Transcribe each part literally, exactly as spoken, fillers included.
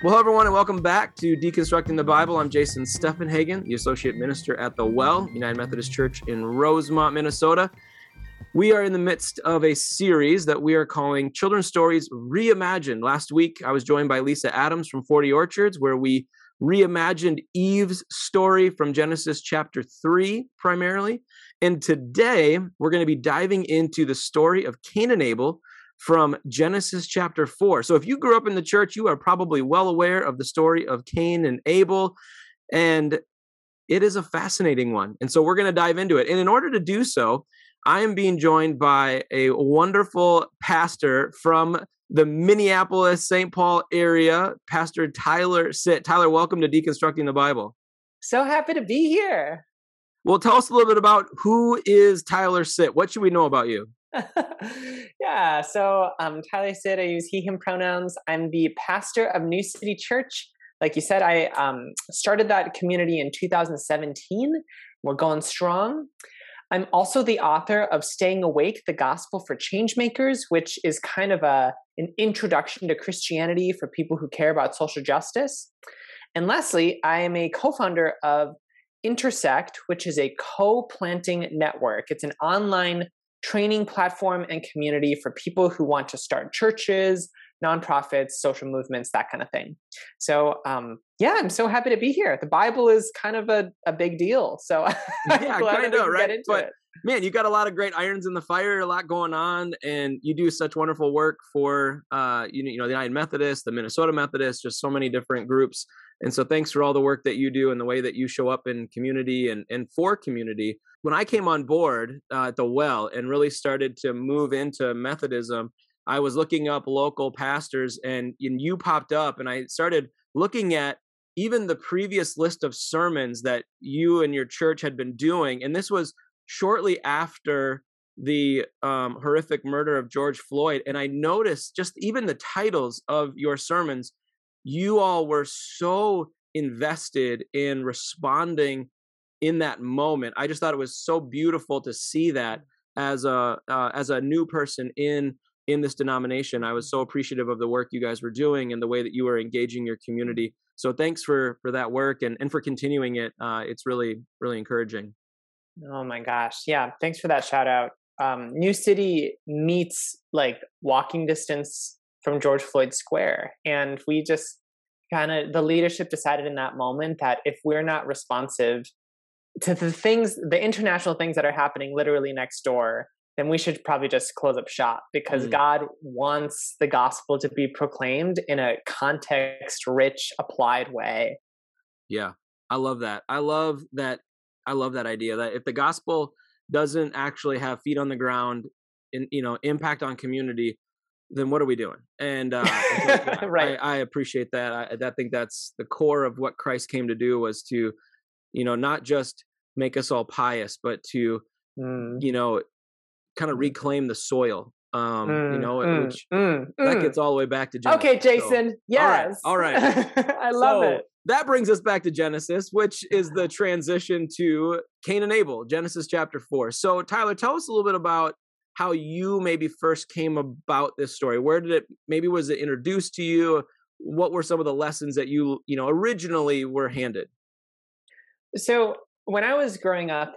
Well, hello, everyone, and welcome back to Deconstructing the Bible. I'm Jason Steffenhagen, the Associate Minister at The Well, United Methodist Church in Rosemont, Minnesota. We are in the midst of a series that we are calling Children's Stories Reimagined. Last week, I was joined by Lisa Adams from Forty Orchards, where we reimagined Eve's story from Genesis chapter three, primarily. And today, we're going to be diving into the story of Cain and Abel, from Genesis chapter four. So if you grew up in the church, you are probably well aware of the story of Cain and Abel, and it is a fascinating one. And so we're going to dive into it. And in order to do so, I am being joined by a wonderful pastor from the Minneapolis, Saint Paul area, Pastor Tyler Sit. Tyler, welcome to Deconstructing the Bible. So happy to be here. Well, tell us a little bit about who is Tyler Sit. What should we know about you? yeah, so um, Tyler Sit, I use he, him pronouns. I'm the pastor of New City Church. Like you said, I um, started that community in two thousand seventeen. We're going strong. I'm also the author of Staying Awake: The Gospel for Changemakers, which is kind of a an introduction to Christianity for people who care about social justice. And lastly, I am a co-founder of Intersect, which is a co-planting network. It's an online training platform and community for people who want to start churches, nonprofits, social movements, that kind of thing. So um, yeah, I'm so happy to be here. The Bible is kind of a, a big deal. So yeah, kind of, right? But it. Man, you got a lot of great irons in the fire, a lot going on, and you do such wonderful work for uh, you, know, you know, the United Methodist, the Minnesota Methodist, just so many different groups. And so thanks for all the work that you do and the way that you show up in community and, and for community. When I came on board uh, at The Well and really started to move into Methodism, I was looking up local pastors and, and you popped up, and I started looking at even the previous list of sermons that you and your church had been doing. And this was shortly after the um, horrific murder of George Floyd. And I noticed just even the titles of your sermons, you all were so invested in responding in that moment. I just thought it was so beautiful to see that as a uh, as a new person in in this denomination. I was so appreciative of the work you guys were doing and the way that you were engaging your community. So thanks for for that work and and for continuing it. Uh, it's really really encouraging. Oh my gosh, yeah! Thanks for that shout out. Um, New City meets like walking distance from George Floyd Square, and we just kind of the leadership decided in that moment that if we're not responsive to the things, the international things that are happening literally next door, then we should probably just close up shop, because mm. God wants the gospel to be proclaimed in a context-rich, applied way. Yeah, I love that. I love that. I love that idea that if the gospel doesn't actually have feet on the ground and, you know, impact on community, then what are we doing? And uh, right. I, I appreciate that. I, I think that's the core of what Christ came to do, was to, you know, not just make us all pious, but to, mm. you know, kind of reclaim the soil, um, mm, you know, mm, which mm, that mm. gets all the way back to Genesis. Okay, Jason. So, yes. All right. All right. I love so, it. That brings us back to Genesis, which is the transition to Cain and Abel, Genesis chapter four. So Tyler, tell us a little bit about how you maybe first came about this story. Where did it, maybe was it introduced to you? What were some of the lessons that you, you know, originally were handed? So when I was growing up,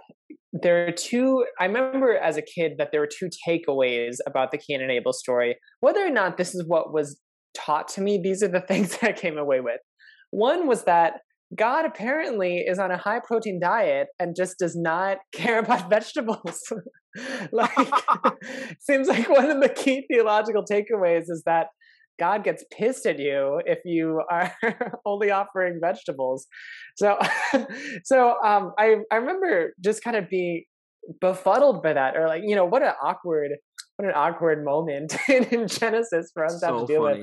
there are two, I remember as a kid that there were two takeaways about the Cain and Abel story. Whether or not this is what was taught to me, these are the things that I came away with. One was that God apparently is on a high protein diet and just does not care about vegetables. Like, seems like one of the key theological takeaways is that God gets pissed at you if you are only offering vegetables. So, so um, I I remember just kind of being befuddled by that, or like, you know, what an awkward, what an awkward moment in, in Genesis for us to have to deal with.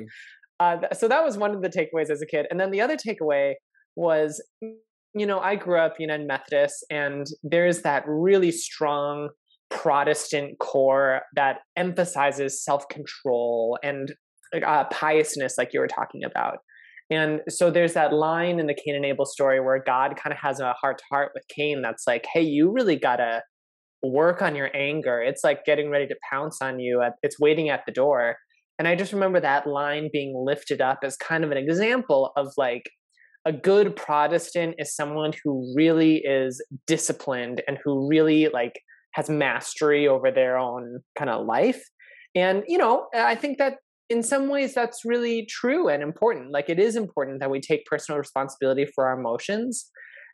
Uh, so that was one of the takeaways as a kid, and then the other takeaway was, you know, I grew up United Methodist, and there is that really strong Protestant core that emphasizes self-control and Uh, piousness, like you were talking about. And so there's that line in the Cain and Abel story where God kind of has a heart-to-heart with Cain that's like, hey, you really gotta work on your anger. It's like getting ready to pounce on you. At, it's waiting at the door. And I just remember that line being lifted up as kind of an example of like, a good Protestant is someone who really is disciplined and who really like has mastery over their own kind of life. And, you know, I think that in some ways that's really true and important. Like it is important that we take personal responsibility for our emotions.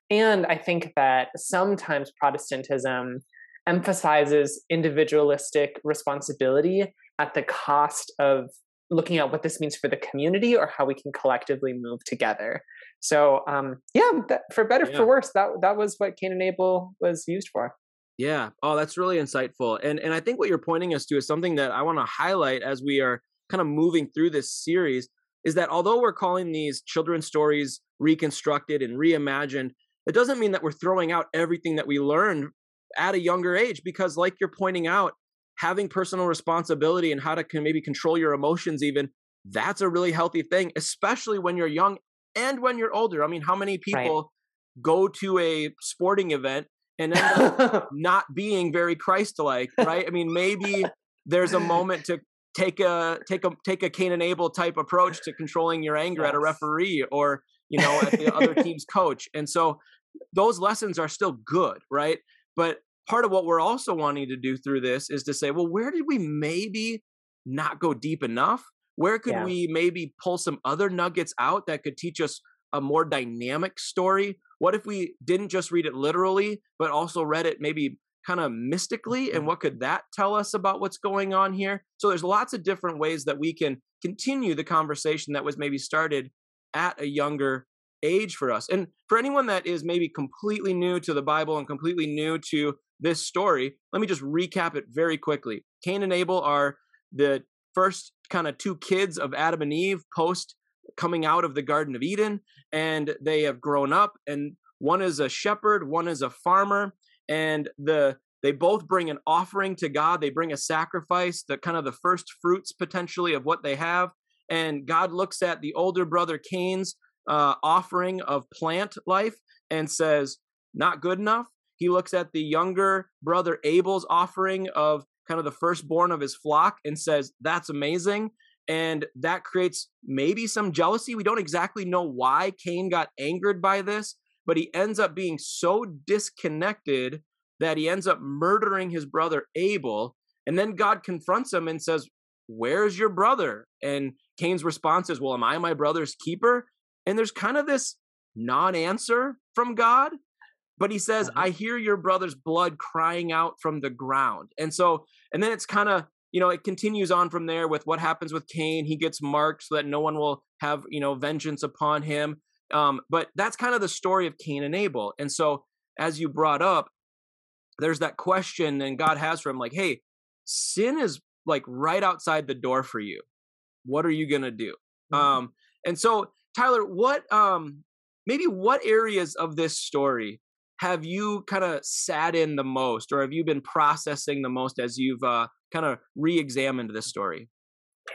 And I think that sometimes Protestantism emphasizes individualistic responsibility at the cost of looking at what this means for the community or how we can collectively move together. So um, yeah, that, for better, yeah. for worse, that that was what Cain and Abel was used for. Yeah. Oh, that's really insightful. And and I think what you're pointing us to is something that I want to highlight as we are kind of moving through this series, is that although we're calling these children's stories reconstructed and reimagined, it doesn't mean that we're throwing out everything that we learned at a younger age, because like you're pointing out, having personal responsibility and how to can maybe control your emotions even, that's a really healthy thing, especially when you're young and when you're older. I mean, how many people right. go to a sporting event and end up not being very Christ-like, right? I mean, maybe there's a moment to take a take a take a Cain and Abel type approach to controlling your anger yes. at a referee or, you know, at the other team's coach. And so those lessons are still good, right? But part of what we're also wanting to do through this is to say, well, where did we maybe not go deep enough? Where could yeah. we maybe pull some other nuggets out that could teach us a more dynamic story? What if we didn't just read it literally, but also read it maybe kind of mystically? And what could that tell us about what's going on here? So there's lots of different ways that we can continue the conversation that was maybe started at a younger age for us. And for anyone that is maybe completely new to the Bible and completely new to this story, let me just recap it very quickly. Cain and Abel are the first kind of two kids of Adam and Eve post coming out of the Garden of Eden, and they have grown up, and one is a shepherd, one is a farmer, and the they both bring an offering to God. They bring a sacrifice, the kind of the first fruits potentially of what they have. And God looks at the older brother Cain's uh, offering of plant life and says, not good enough. He looks at the younger brother Abel's offering of kind of the firstborn of his flock and says, that's amazing. And that creates maybe some jealousy. We don't exactly know why Cain got angered by this, but he ends up being so disconnected that he ends up murdering his brother Abel. And then God confronts him and says, where's your brother? And Cain's response is, well, am I my brother's keeper? And there's kind of this non-answer from God. But he says, I hear your brother's blood crying out from the ground. And so, and then it's kind of, you know, it continues on from there with what happens with Cain. He gets marked so that no one will have, you know, vengeance upon him. Um, but that's kind of the story of Cain and Abel. And so as you brought up, there's that question and God has for him, like, hey, sin is like right outside the door for you. What are you going to do? Mm-hmm. Um, and so, Tyler, what, um, maybe what areas of this story have you kind of sat in the most, or have you been processing the most as you've uh, kind of re-examined this story?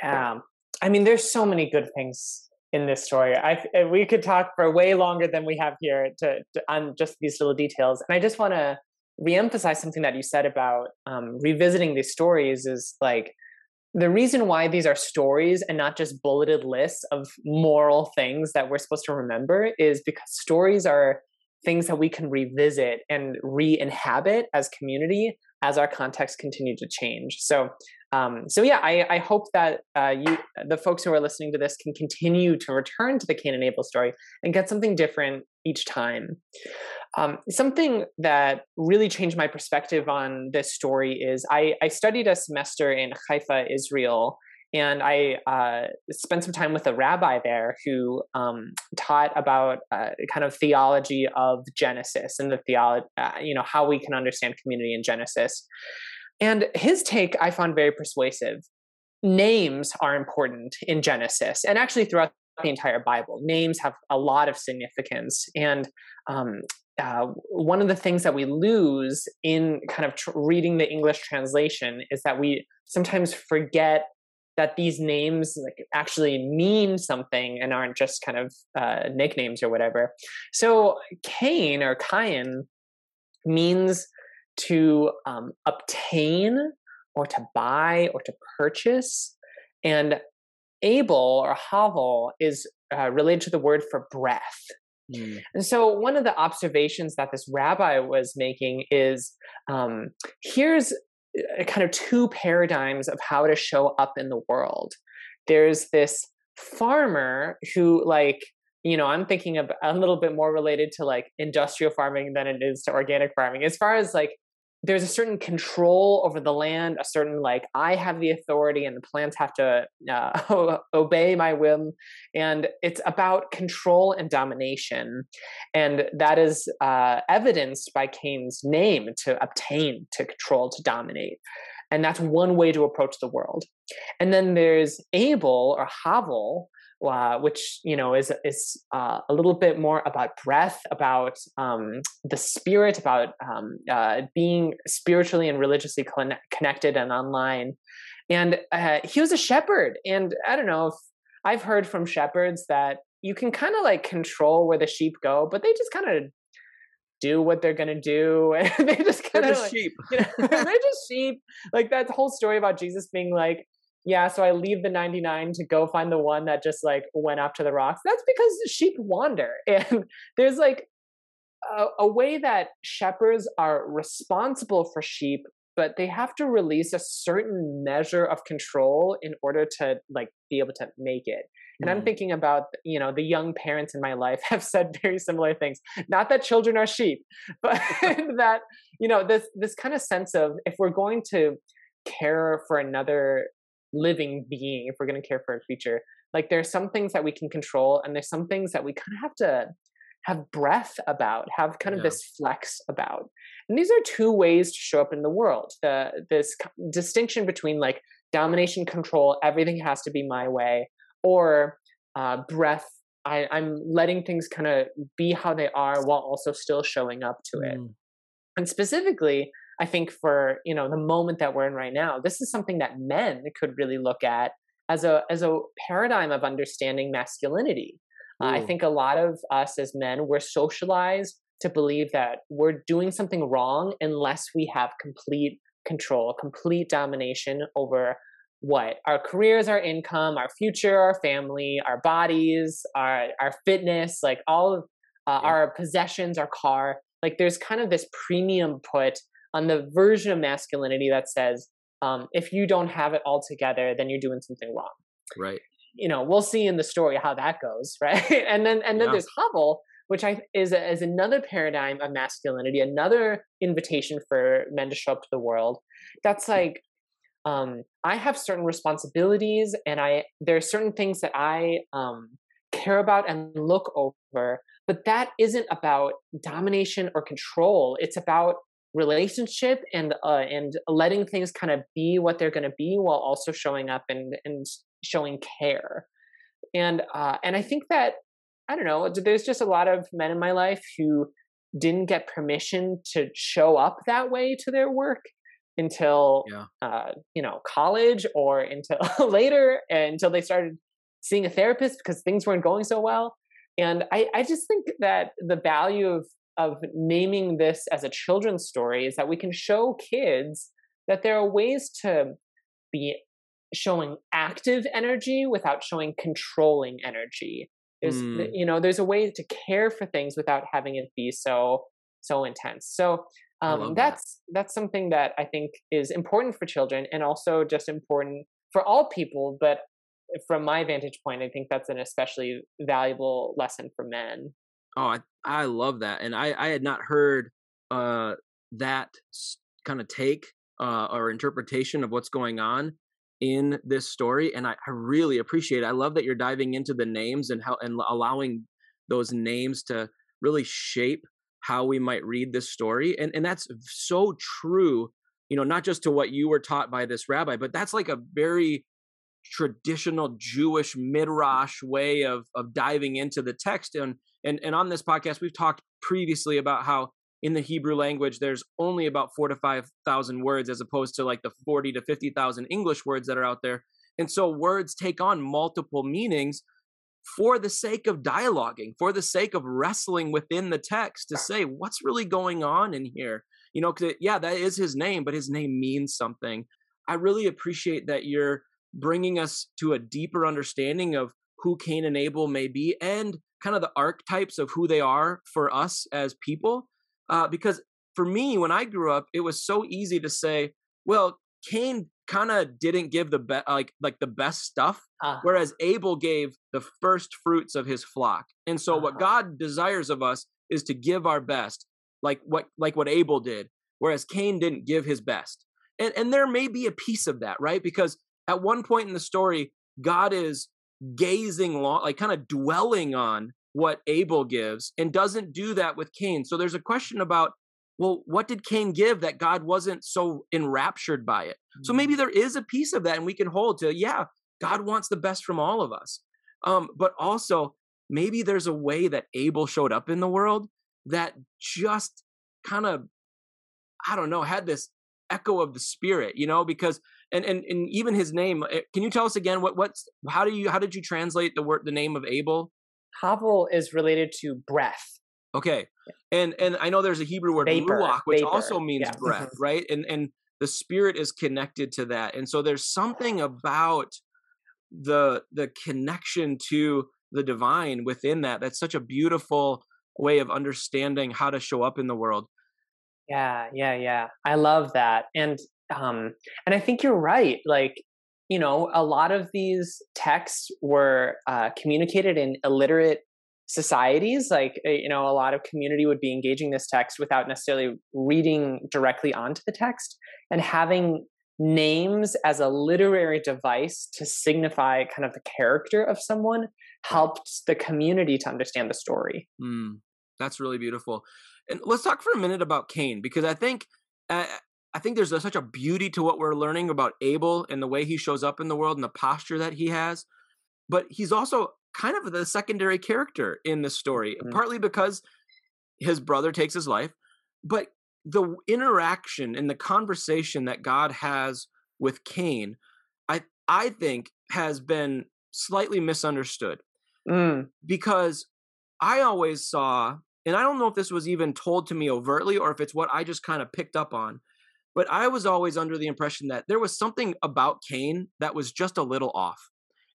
Yeah. I mean, there's so many good things in this story. I, we could talk for way longer than we have here to, to, on just these little details. And I just want to reemphasize something that you said about um, revisiting these stories is like, the reason why these are stories and not just bulleted lists of moral things that we're supposed to remember is because stories are things that we can revisit and re-inhabit as community as our context continue to change. So, um, so yeah, I, I hope that uh, you, the folks who are listening to this, can continue to return to the Cain and Abel story and get something different each time. Um, something that really changed my perspective on this story is I, I studied a semester in Haifa, Israel, and I uh, spent some time with a rabbi there who um, taught about uh, kind of theology of Genesis and the theology, uh, you know, how we can understand community in Genesis. And his take I found very persuasive. Names are important in Genesis, and actually throughout the entire Bible, names have a lot of significance. And um, uh, one of the things that we lose in kind of tr- reading the English translation is that we sometimes forget that these names like actually mean something and aren't just kind of uh, nicknames or whatever. So Cain or Cain means to um, obtain or to buy or to purchase. And Abel or Havel is uh, related to the word for breath. Mm. And so one of the observations that this rabbi was making is um, here's kind of two paradigms of how to show up in the world. There's this farmer who, like, you know, I'm thinking of a little bit more related to like industrial farming than it is to organic farming, as far as like, there's a certain control over the land, a certain, like, I have the authority and the plants have to uh, obey my whim. And it's about control and domination. And that is uh, evidenced by Cain's name, to obtain, to control, to dominate. And that's one way to approach the world. And then there's Abel or Havel, Uh, which, you know, is is uh, a little bit more about breath, about um, the spirit, about um, uh, being spiritually and religiously con- connected and online. And uh, he was a shepherd. And I don't know if I've heard from shepherds that you can kind of like control where the sheep go, but they just kind of do what they're going to do. And they just kind of like, sheep. You know, they're just sheep. Like that whole story about Jesus being like, yeah, so I leave the ninety-nine to go find the one that just like went off to the rocks. That's because sheep wander. And there's like a, a way that shepherds are responsible for sheep, but they have to release a certain measure of control in order to like be able to make it. And I'm thinking about, you know, the young parents in my life have said very similar things. Not that children are sheep, but that, you know, this this kind of sense of, if we're going to care for another living being, if we're going to care for a creature, like there's some things that we can control and there's some things that we kind of have to have breath about, have kind of yeah. this flex about. And these are two ways to show up in the world. The this distinction between like domination, control, everything has to be my way, or uh, breath, I, I'm letting things kind of be how they are while also still showing up to mm. it. And specifically, I think for, you know, the moment that we're in right now, this is something that men could really look at as a as a paradigm of understanding masculinity. Uh, I think a lot of us as men, we're socialized to believe that we're doing something wrong unless we have complete control, complete domination over what? Our careers, our income, our future, our family, our bodies, our our fitness, like all of uh, yeah. our possessions, our car. Like there's kind of this premium put on the version of masculinity that says, um, if you don't have it all together, then you're doing something wrong. Right. You know, we'll see in the story how that goes, right? and then and then yeah. there's Havel, which I is a, is another paradigm of masculinity, another invitation for men to show up to the world. That's like, um, I have certain responsibilities, and I there are certain things that I um, care about and look over, but that isn't about domination or control. It's about relationship and uh, and letting things kind of be what they're going to be while also showing up and and showing care. And uh, and I think that, I don't know, there's just a lot of men in my life who didn't get permission to show up that way to their work until, yeah. uh, you know, college or until later, and until they started seeing a therapist because things weren't going so well. And I, I just think that the value of of naming this as a children's story is that we can show kids that there are ways to be showing active energy without showing controlling energy. There's, mm. you know, there's a way to care for things without having it be so, so intense. So um, that's, that. that's something that I think is important for children and also just important for all people. But from my vantage point, I think that's an especially valuable lesson for men. Oh, I, I love that. And I, I had not heard uh, that kind of take uh, or interpretation of what's going on in this story. And I, I really appreciate it. I love that you're diving into the names and how and allowing those names to really shape how we might read this story. And and that's so true, you know, not just to what you were taught by this rabbi, but that's like a very traditional Jewish midrash way of of diving into the text. And And and on this podcast, we've talked previously about how in the Hebrew language, there's only about four to five thousand words, as opposed to like the forty to fifty thousand English words that are out there. And so words take on multiple meanings for the sake of dialoguing, for the sake of wrestling within the text to say, what's really going on in here? You know, 'cause it, yeah, that is his name, but his name means something. I really appreciate that you're bringing us to a deeper understanding of who Cain and Abel may be and kind of the archetypes of who they are for us as people. Uh, because for me, when I grew up, it was so easy to say, well, Cain kind of didn't give the be- like like the best stuff, uh-huh. whereas Abel gave the first fruits of his flock. And so uh-huh. what God desires of us is to give our best, like what like what Abel did, whereas Cain didn't give his best. And and there may be a piece of that, right? Because at one point in the story, God is gazing long, like kind of dwelling on what Abel gives, and doesn't do that with Cain. So there's a question about, well, what did Cain give that God wasn't so enraptured by it? Mm-hmm. So maybe there is a piece of that, and we can hold to, yeah, God wants the best from all of us. Um, but also, maybe there's a way that Abel showed up in the world that just kind of, I don't know, had this echo of the Spirit, you know, because and and and even his name. Can you tell us again what what's how do you how did you translate the word the name of Abel? Havel is related to breath. Okay, and and I know there's a Hebrew word vapor, ruach, which vapor. also means yeah. breath, right? And and the Spirit is connected to that, and so there's something about the the connection to the divine within that. That's such a beautiful way of understanding how to show up in the world. Yeah, yeah, yeah. I love that, and um, and I think you're right. Like, you know, a lot of these texts were uh, communicated in illiterate societies. Like, you know, a lot of community would be engaging this text without necessarily reading directly onto the text, and having names as a literary device to signify kind of the character of someone helped the community to understand the story. Mm, that's really beautiful. And let's talk for a minute about Cain, because I think uh, I think there's a, such a beauty to what we're learning about Abel and the way he shows up in the world and the posture that he has. But he's also kind of the secondary character in this story, mm-hmm. partly because his brother takes his life, but the interaction and the conversation that God has with Cain, I I think has been slightly misunderstood mm. because I always saw, and I don't know if this was even told to me overtly or if it's what I just kind of picked up on, but I was always under the impression that there was something about Cain that was just a little off.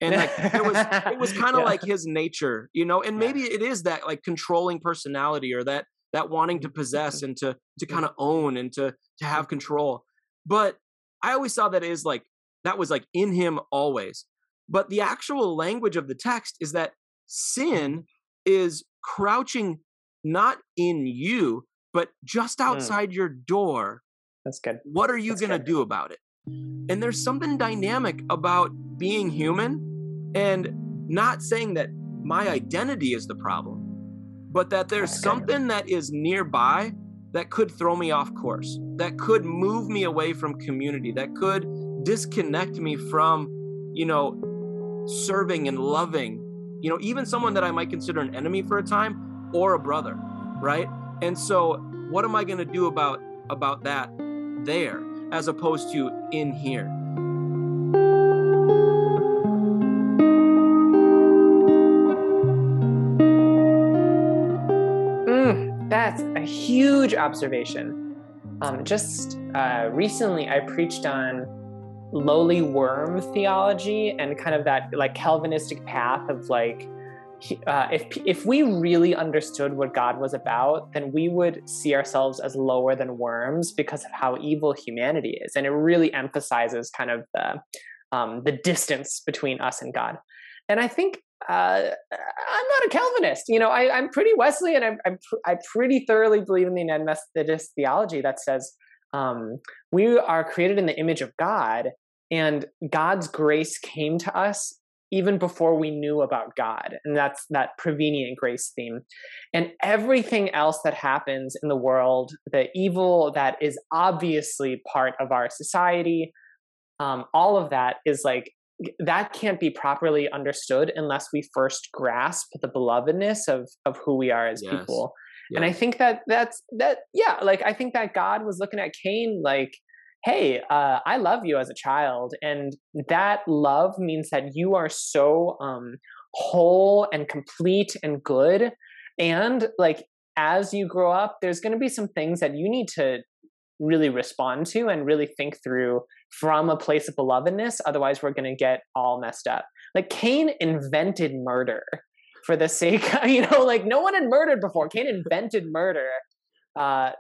And like it was, it was kind of yeah. like his nature, you know. And maybe yeah. it is that like controlling personality, or that that wanting to possess and to to kind of own and to to have control. But I always saw that as like that was like in him always. But the actual language of the text is that sin is crouching not in you, but just outside mm. your door. That's good. What are you That's gonna good. do about it? And there's something dynamic about being human. And not saying that my identity is the problem, but that there's something that is nearby that could throw me off course, that could move me away from community, that could disconnect me from, you know, serving and loving, you know, even someone that I might consider an enemy for a time or a brother, right? And so what am I going to do about, about that there as opposed to in here? That's a huge observation. Um, just uh, recently, I preached on lowly worm theology and kind of that like Calvinistic path of like, uh, if if we really understood what God was about, then we would see ourselves as lower than worms because of how evil humanity is, and it really emphasizes kind of the um, the distance between us and God. And I think. Uh, I'm not a Calvinist, you know, I, I'm pretty Wesleyan. I'm, I'm pr- I pretty thoroughly believe in the Methodist theology that says um, we are created in the image of God, and God's grace came to us even before we knew about God. And that's that prevenient grace theme. And everything else that happens in the world, the evil that is obviously part of our society, um, all of that is like, that can't be properly understood unless we first grasp the belovedness of, of who we are as yes. people. Yeah. And I think that that's that, yeah, like, I think that God was looking at Cain, like, hey, uh, I love you as a child. And that love means that you are so um, whole and complete and good. And like, as you grow up, there's going to be some things that you need to really respond to and really think through from a place of belovedness. Otherwise, we're going to get all messed up. Like, Cain invented murder for the sake of, you know, like, no one had murdered before. Cain invented murder uh,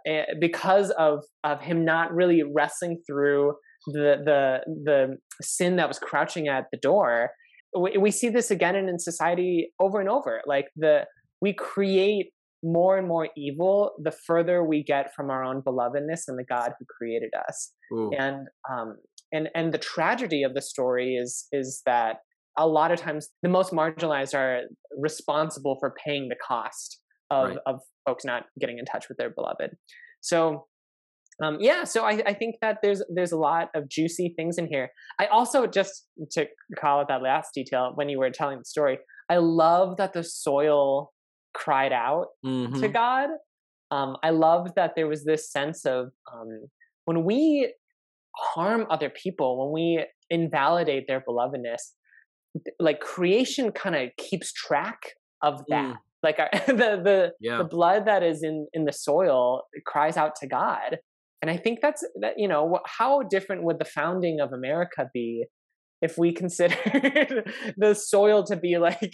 because of, of him not really wrestling through the, the, the sin that was crouching at the door. We, we see this again in, in society over and over. Like, the, we create more and more evil the further we get from our own belovedness and the God who created us. Ooh. And um and and the tragedy of the story is is that a lot of times the most marginalized are responsible for paying the cost of right. of folks not getting in touch with their beloved. So um yeah so I, I think that there's there's a lot of juicy things in here. I also, just to call out that last detail when you were telling the story, I love that the soil cried out mm-hmm. to God. Um, I loved that there was this sense of um, when we harm other people, when we invalidate their belovedness, like, creation kind of keeps track of that. Mm. Like, our, the the, yeah. the blood that is in in the soil cries out to God, and I think that's that. You know, how different would the founding of America be if we considered the soil to be like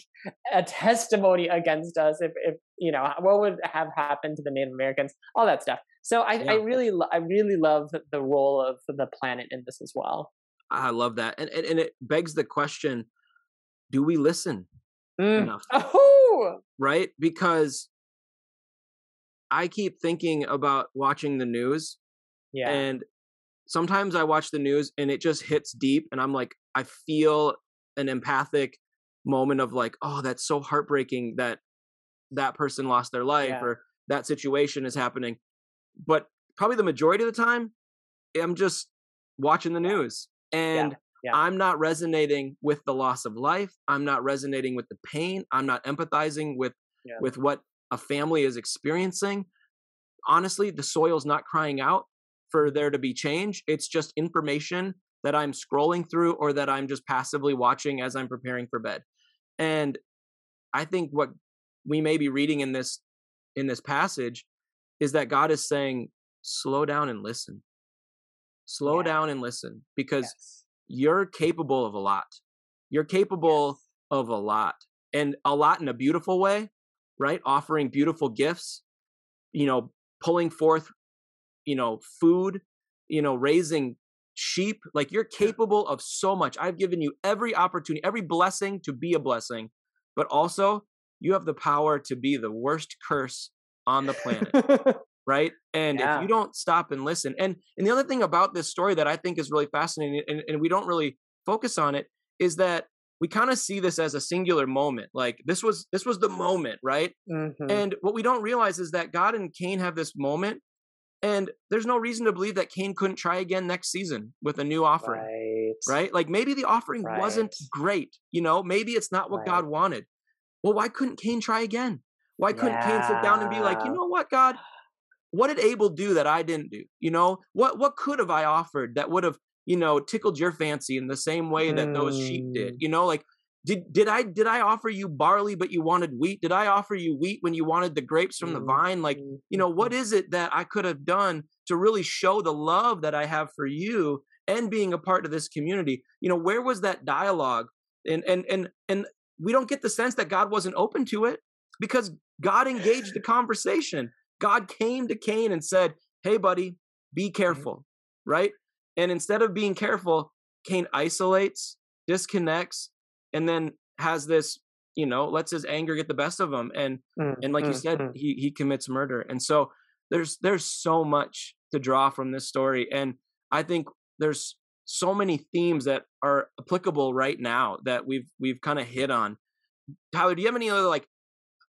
a testimony against us, if, if you know, what would have happened to the Native Americans, all that stuff. So I, yeah. I really, I really love the role of the planet in this as well. I love that, and and, and it begs the question: do we listen mm. enough? Oh! Right, because I keep thinking about watching the news, yeah, and sometimes I watch the news and it just hits deep, and I'm like, I feel an empathic moment of like, oh, that's so heartbreaking that that person lost their life yeah. or that situation is happening. But probably the majority of the time, I'm just watching the news and yeah. Yeah. I'm not resonating with the loss of life. I'm not resonating with the pain. I'm not empathizing with, yeah. with what a family is experiencing. Honestly, the soil's not crying out for there to be change. It's just information that I'm scrolling through or that I'm just passively watching as I'm preparing for bed. And I think what we may be reading in this in this passage is that God is saying, slow down and listen. Slow yeah. down and listen, because yes. you're capable of a lot. You're capable yes. of a lot, and a lot in a beautiful way, right? Offering beautiful gifts, you know, pulling forth, you know, food, you know, raising sheep. Like, you're capable of so much. I've given you every opportunity, every blessing to be a blessing, but also you have the power to be the worst curse on the planet, right? And yeah. if you don't stop and listen. And, and the other thing about this story that I think is really fascinating, and, and we don't really focus on it, is that we kind of see this as a singular moment. Like, this was, this was the moment, right? Mm-hmm. And what we don't realize is that God and Cain have this moment, and there's no reason to believe that Cain couldn't try again next season with a new offering, right? right? Like, maybe the offering right. wasn't great. You know, maybe it's not what right. God wanted. Well, why couldn't Cain try again? Why couldn't yeah. Cain sit down and be like, you know what, God, what did Abel do that I didn't do? You know, what, what could have I offered that would have, you know, tickled your fancy in the same way that mm. those sheep did? You know, like, did, did I, did I offer you barley, but you wanted wheat? Did I offer you wheat when you wanted the grapes from the vine? Like, you know, what is it that I could have done to really show the love that I have for you and being a part of this community? You know, where was that dialogue? And, and, and, and we don't get the sense that God wasn't open to it, because God engaged the conversation. God came to Cain and said, hey buddy, be careful. Right. And instead of being careful, Cain isolates, disconnects, and then has this, you know, lets his anger get the best of him. And, mm, and like mm, you said, mm. he, he commits murder. And so there's, there's so much to draw from this story. And I think there's so many themes that are applicable right now that we've, we've kind of hit on. Tyler, do you have any other like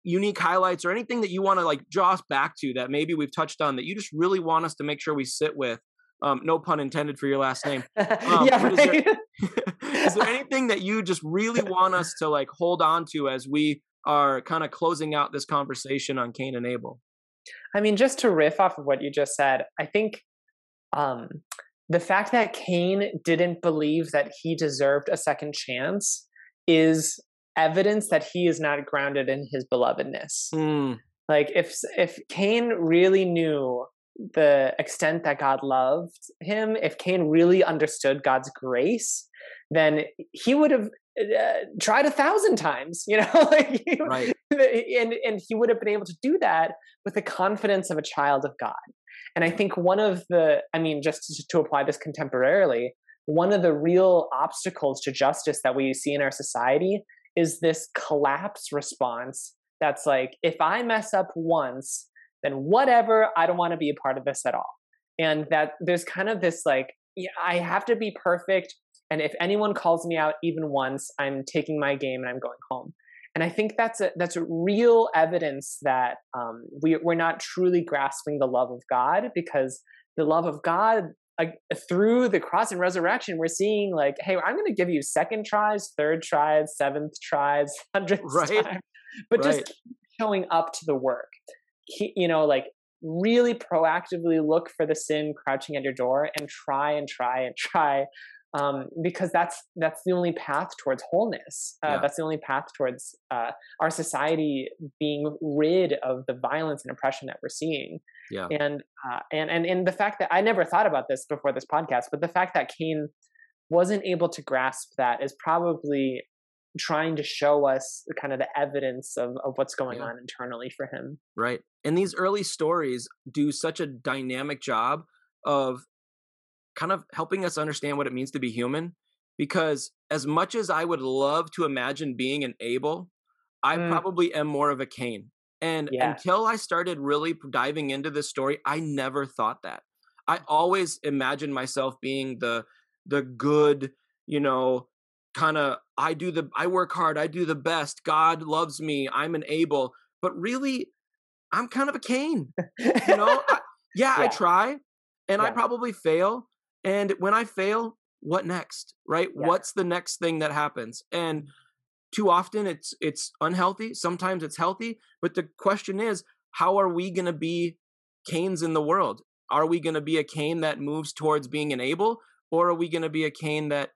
unique highlights or anything that you want to like draw us back to that maybe we've touched on that you just really want us to make sure we sit with? Um, no pun intended for your last name. Um, yeah, right? is, there, is there anything that you just really want us to like hold on to as we are kind of closing out this conversation on Cain and Abel? I mean, just to riff off of what you just said, I think um, the fact that Cain didn't believe that he deserved a second chance is evidence that he is not grounded in his belovedness. Mm. Like if if Cain really knew the extent that God loved him, if Cain really understood God's grace, then he would have uh, tried a thousand times, you know, like, right. and, and he would have been able to do that with the confidence of a child of God. And I think one of the, I mean, just to, to apply this contemporarily, one of the real obstacles to justice that we see in our society is this collapse response that's like, if I mess up once, then whatever, I don't want to be a part of this at all. And that there's kind of this like, I have to be perfect. And if anyone calls me out even once, I'm taking my game and I'm going home. And I think that's a, that's a real evidence that um, we, we're not truly grasping the love of God, because the love of God uh, through the cross and resurrection, we're seeing like, hey, I'm going to give you second tries, third tries, seventh tries, hundredth right. time, but right. just showing up to the work. He, you know, like really proactively look for the sin crouching at your door and try and try and try, um, because that's that's the only path towards wholeness. Uh, yeah. That's the only path towards uh, our society being rid of the violence and oppression that we're seeing. Yeah. And uh, and and and the fact that I never thought about this before this podcast, but the fact that Cain wasn't able to grasp that is probably trying to show us kind of the evidence of, of what's going yeah. on internally for him. Right. And these early stories do such a dynamic job of kind of helping us understand what it means to be human, because as much as I would love to imagine being an Abel, I mm. probably am more of a Cain. And yeah. until I started really diving into this story, I never thought that. I always imagined myself being the, the good, you know, kind of, I do the, I work hard, I do the best, God loves me, I'm an Abel, but really, I'm kind of a Cain, you know? I, yeah, yeah, I try, and yeah. I probably fail, and when I fail, what next, right? Yeah. What's the next thing that happens? And too often, it's it's unhealthy, sometimes it's healthy, but the question is, how are we going to be Cains in the world? Are we going to be a Cain that moves towards being an Abel, or are we going to be a Cain that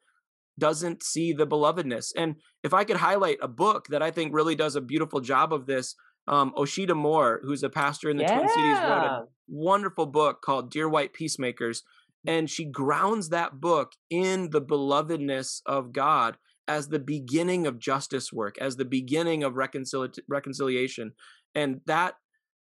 doesn't see the belovedness? And if I could highlight a book that I think really does a beautiful job of this, um, Oshita Moore, who's a pastor in the yeah. Twin Cities, wrote a wonderful book called Dear White Peacemakers. And she grounds that book in the belovedness of God as the beginning of justice work, as the beginning of reconcil- reconciliation. And that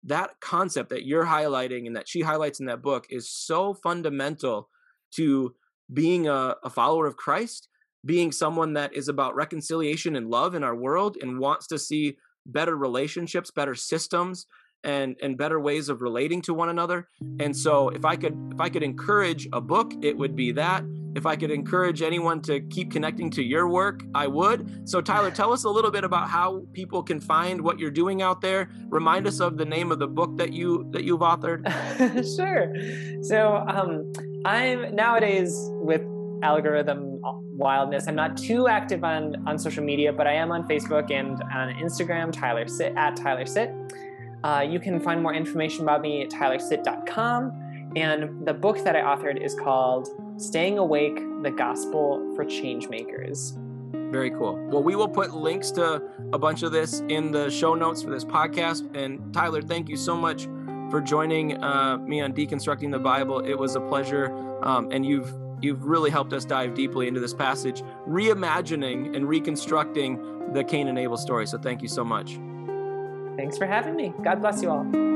that concept that you're highlighting and that she highlights in that book is so fundamental to being a, a follower of Christ, being someone that is about reconciliation and love in our world and wants to see better relationships, better systems, and, and better ways of relating to one another. And so if I could, if I could encourage a book, it would be that. If I could encourage anyone to keep connecting to your work, I would. So Tyler, tell us a little bit about how people can find what you're doing out there. Remind us of the name of the book that you, that you've authored. Sure. So um, I'm nowadays with algorithm wildness, I'm not too active on on social media, but I am on Facebook and on Instagram, Tyler Sit, at Tyler Sit. Uh, you can find more information about me at Tyler Sit dot com, and the book that I authored is called Staying Awake: The Gospel for Changemakers. Very cool. Well, we will put links to a bunch of this in the show notes for this podcast. And Tyler, thank you so much for joining uh, me on Deconstructing the Bible. It was a pleasure, um, and you've You've really helped us dive deeply into this passage, reimagining and reconstructing the Cain and Abel story. So thank you so much. Thanks for having me. God bless you all.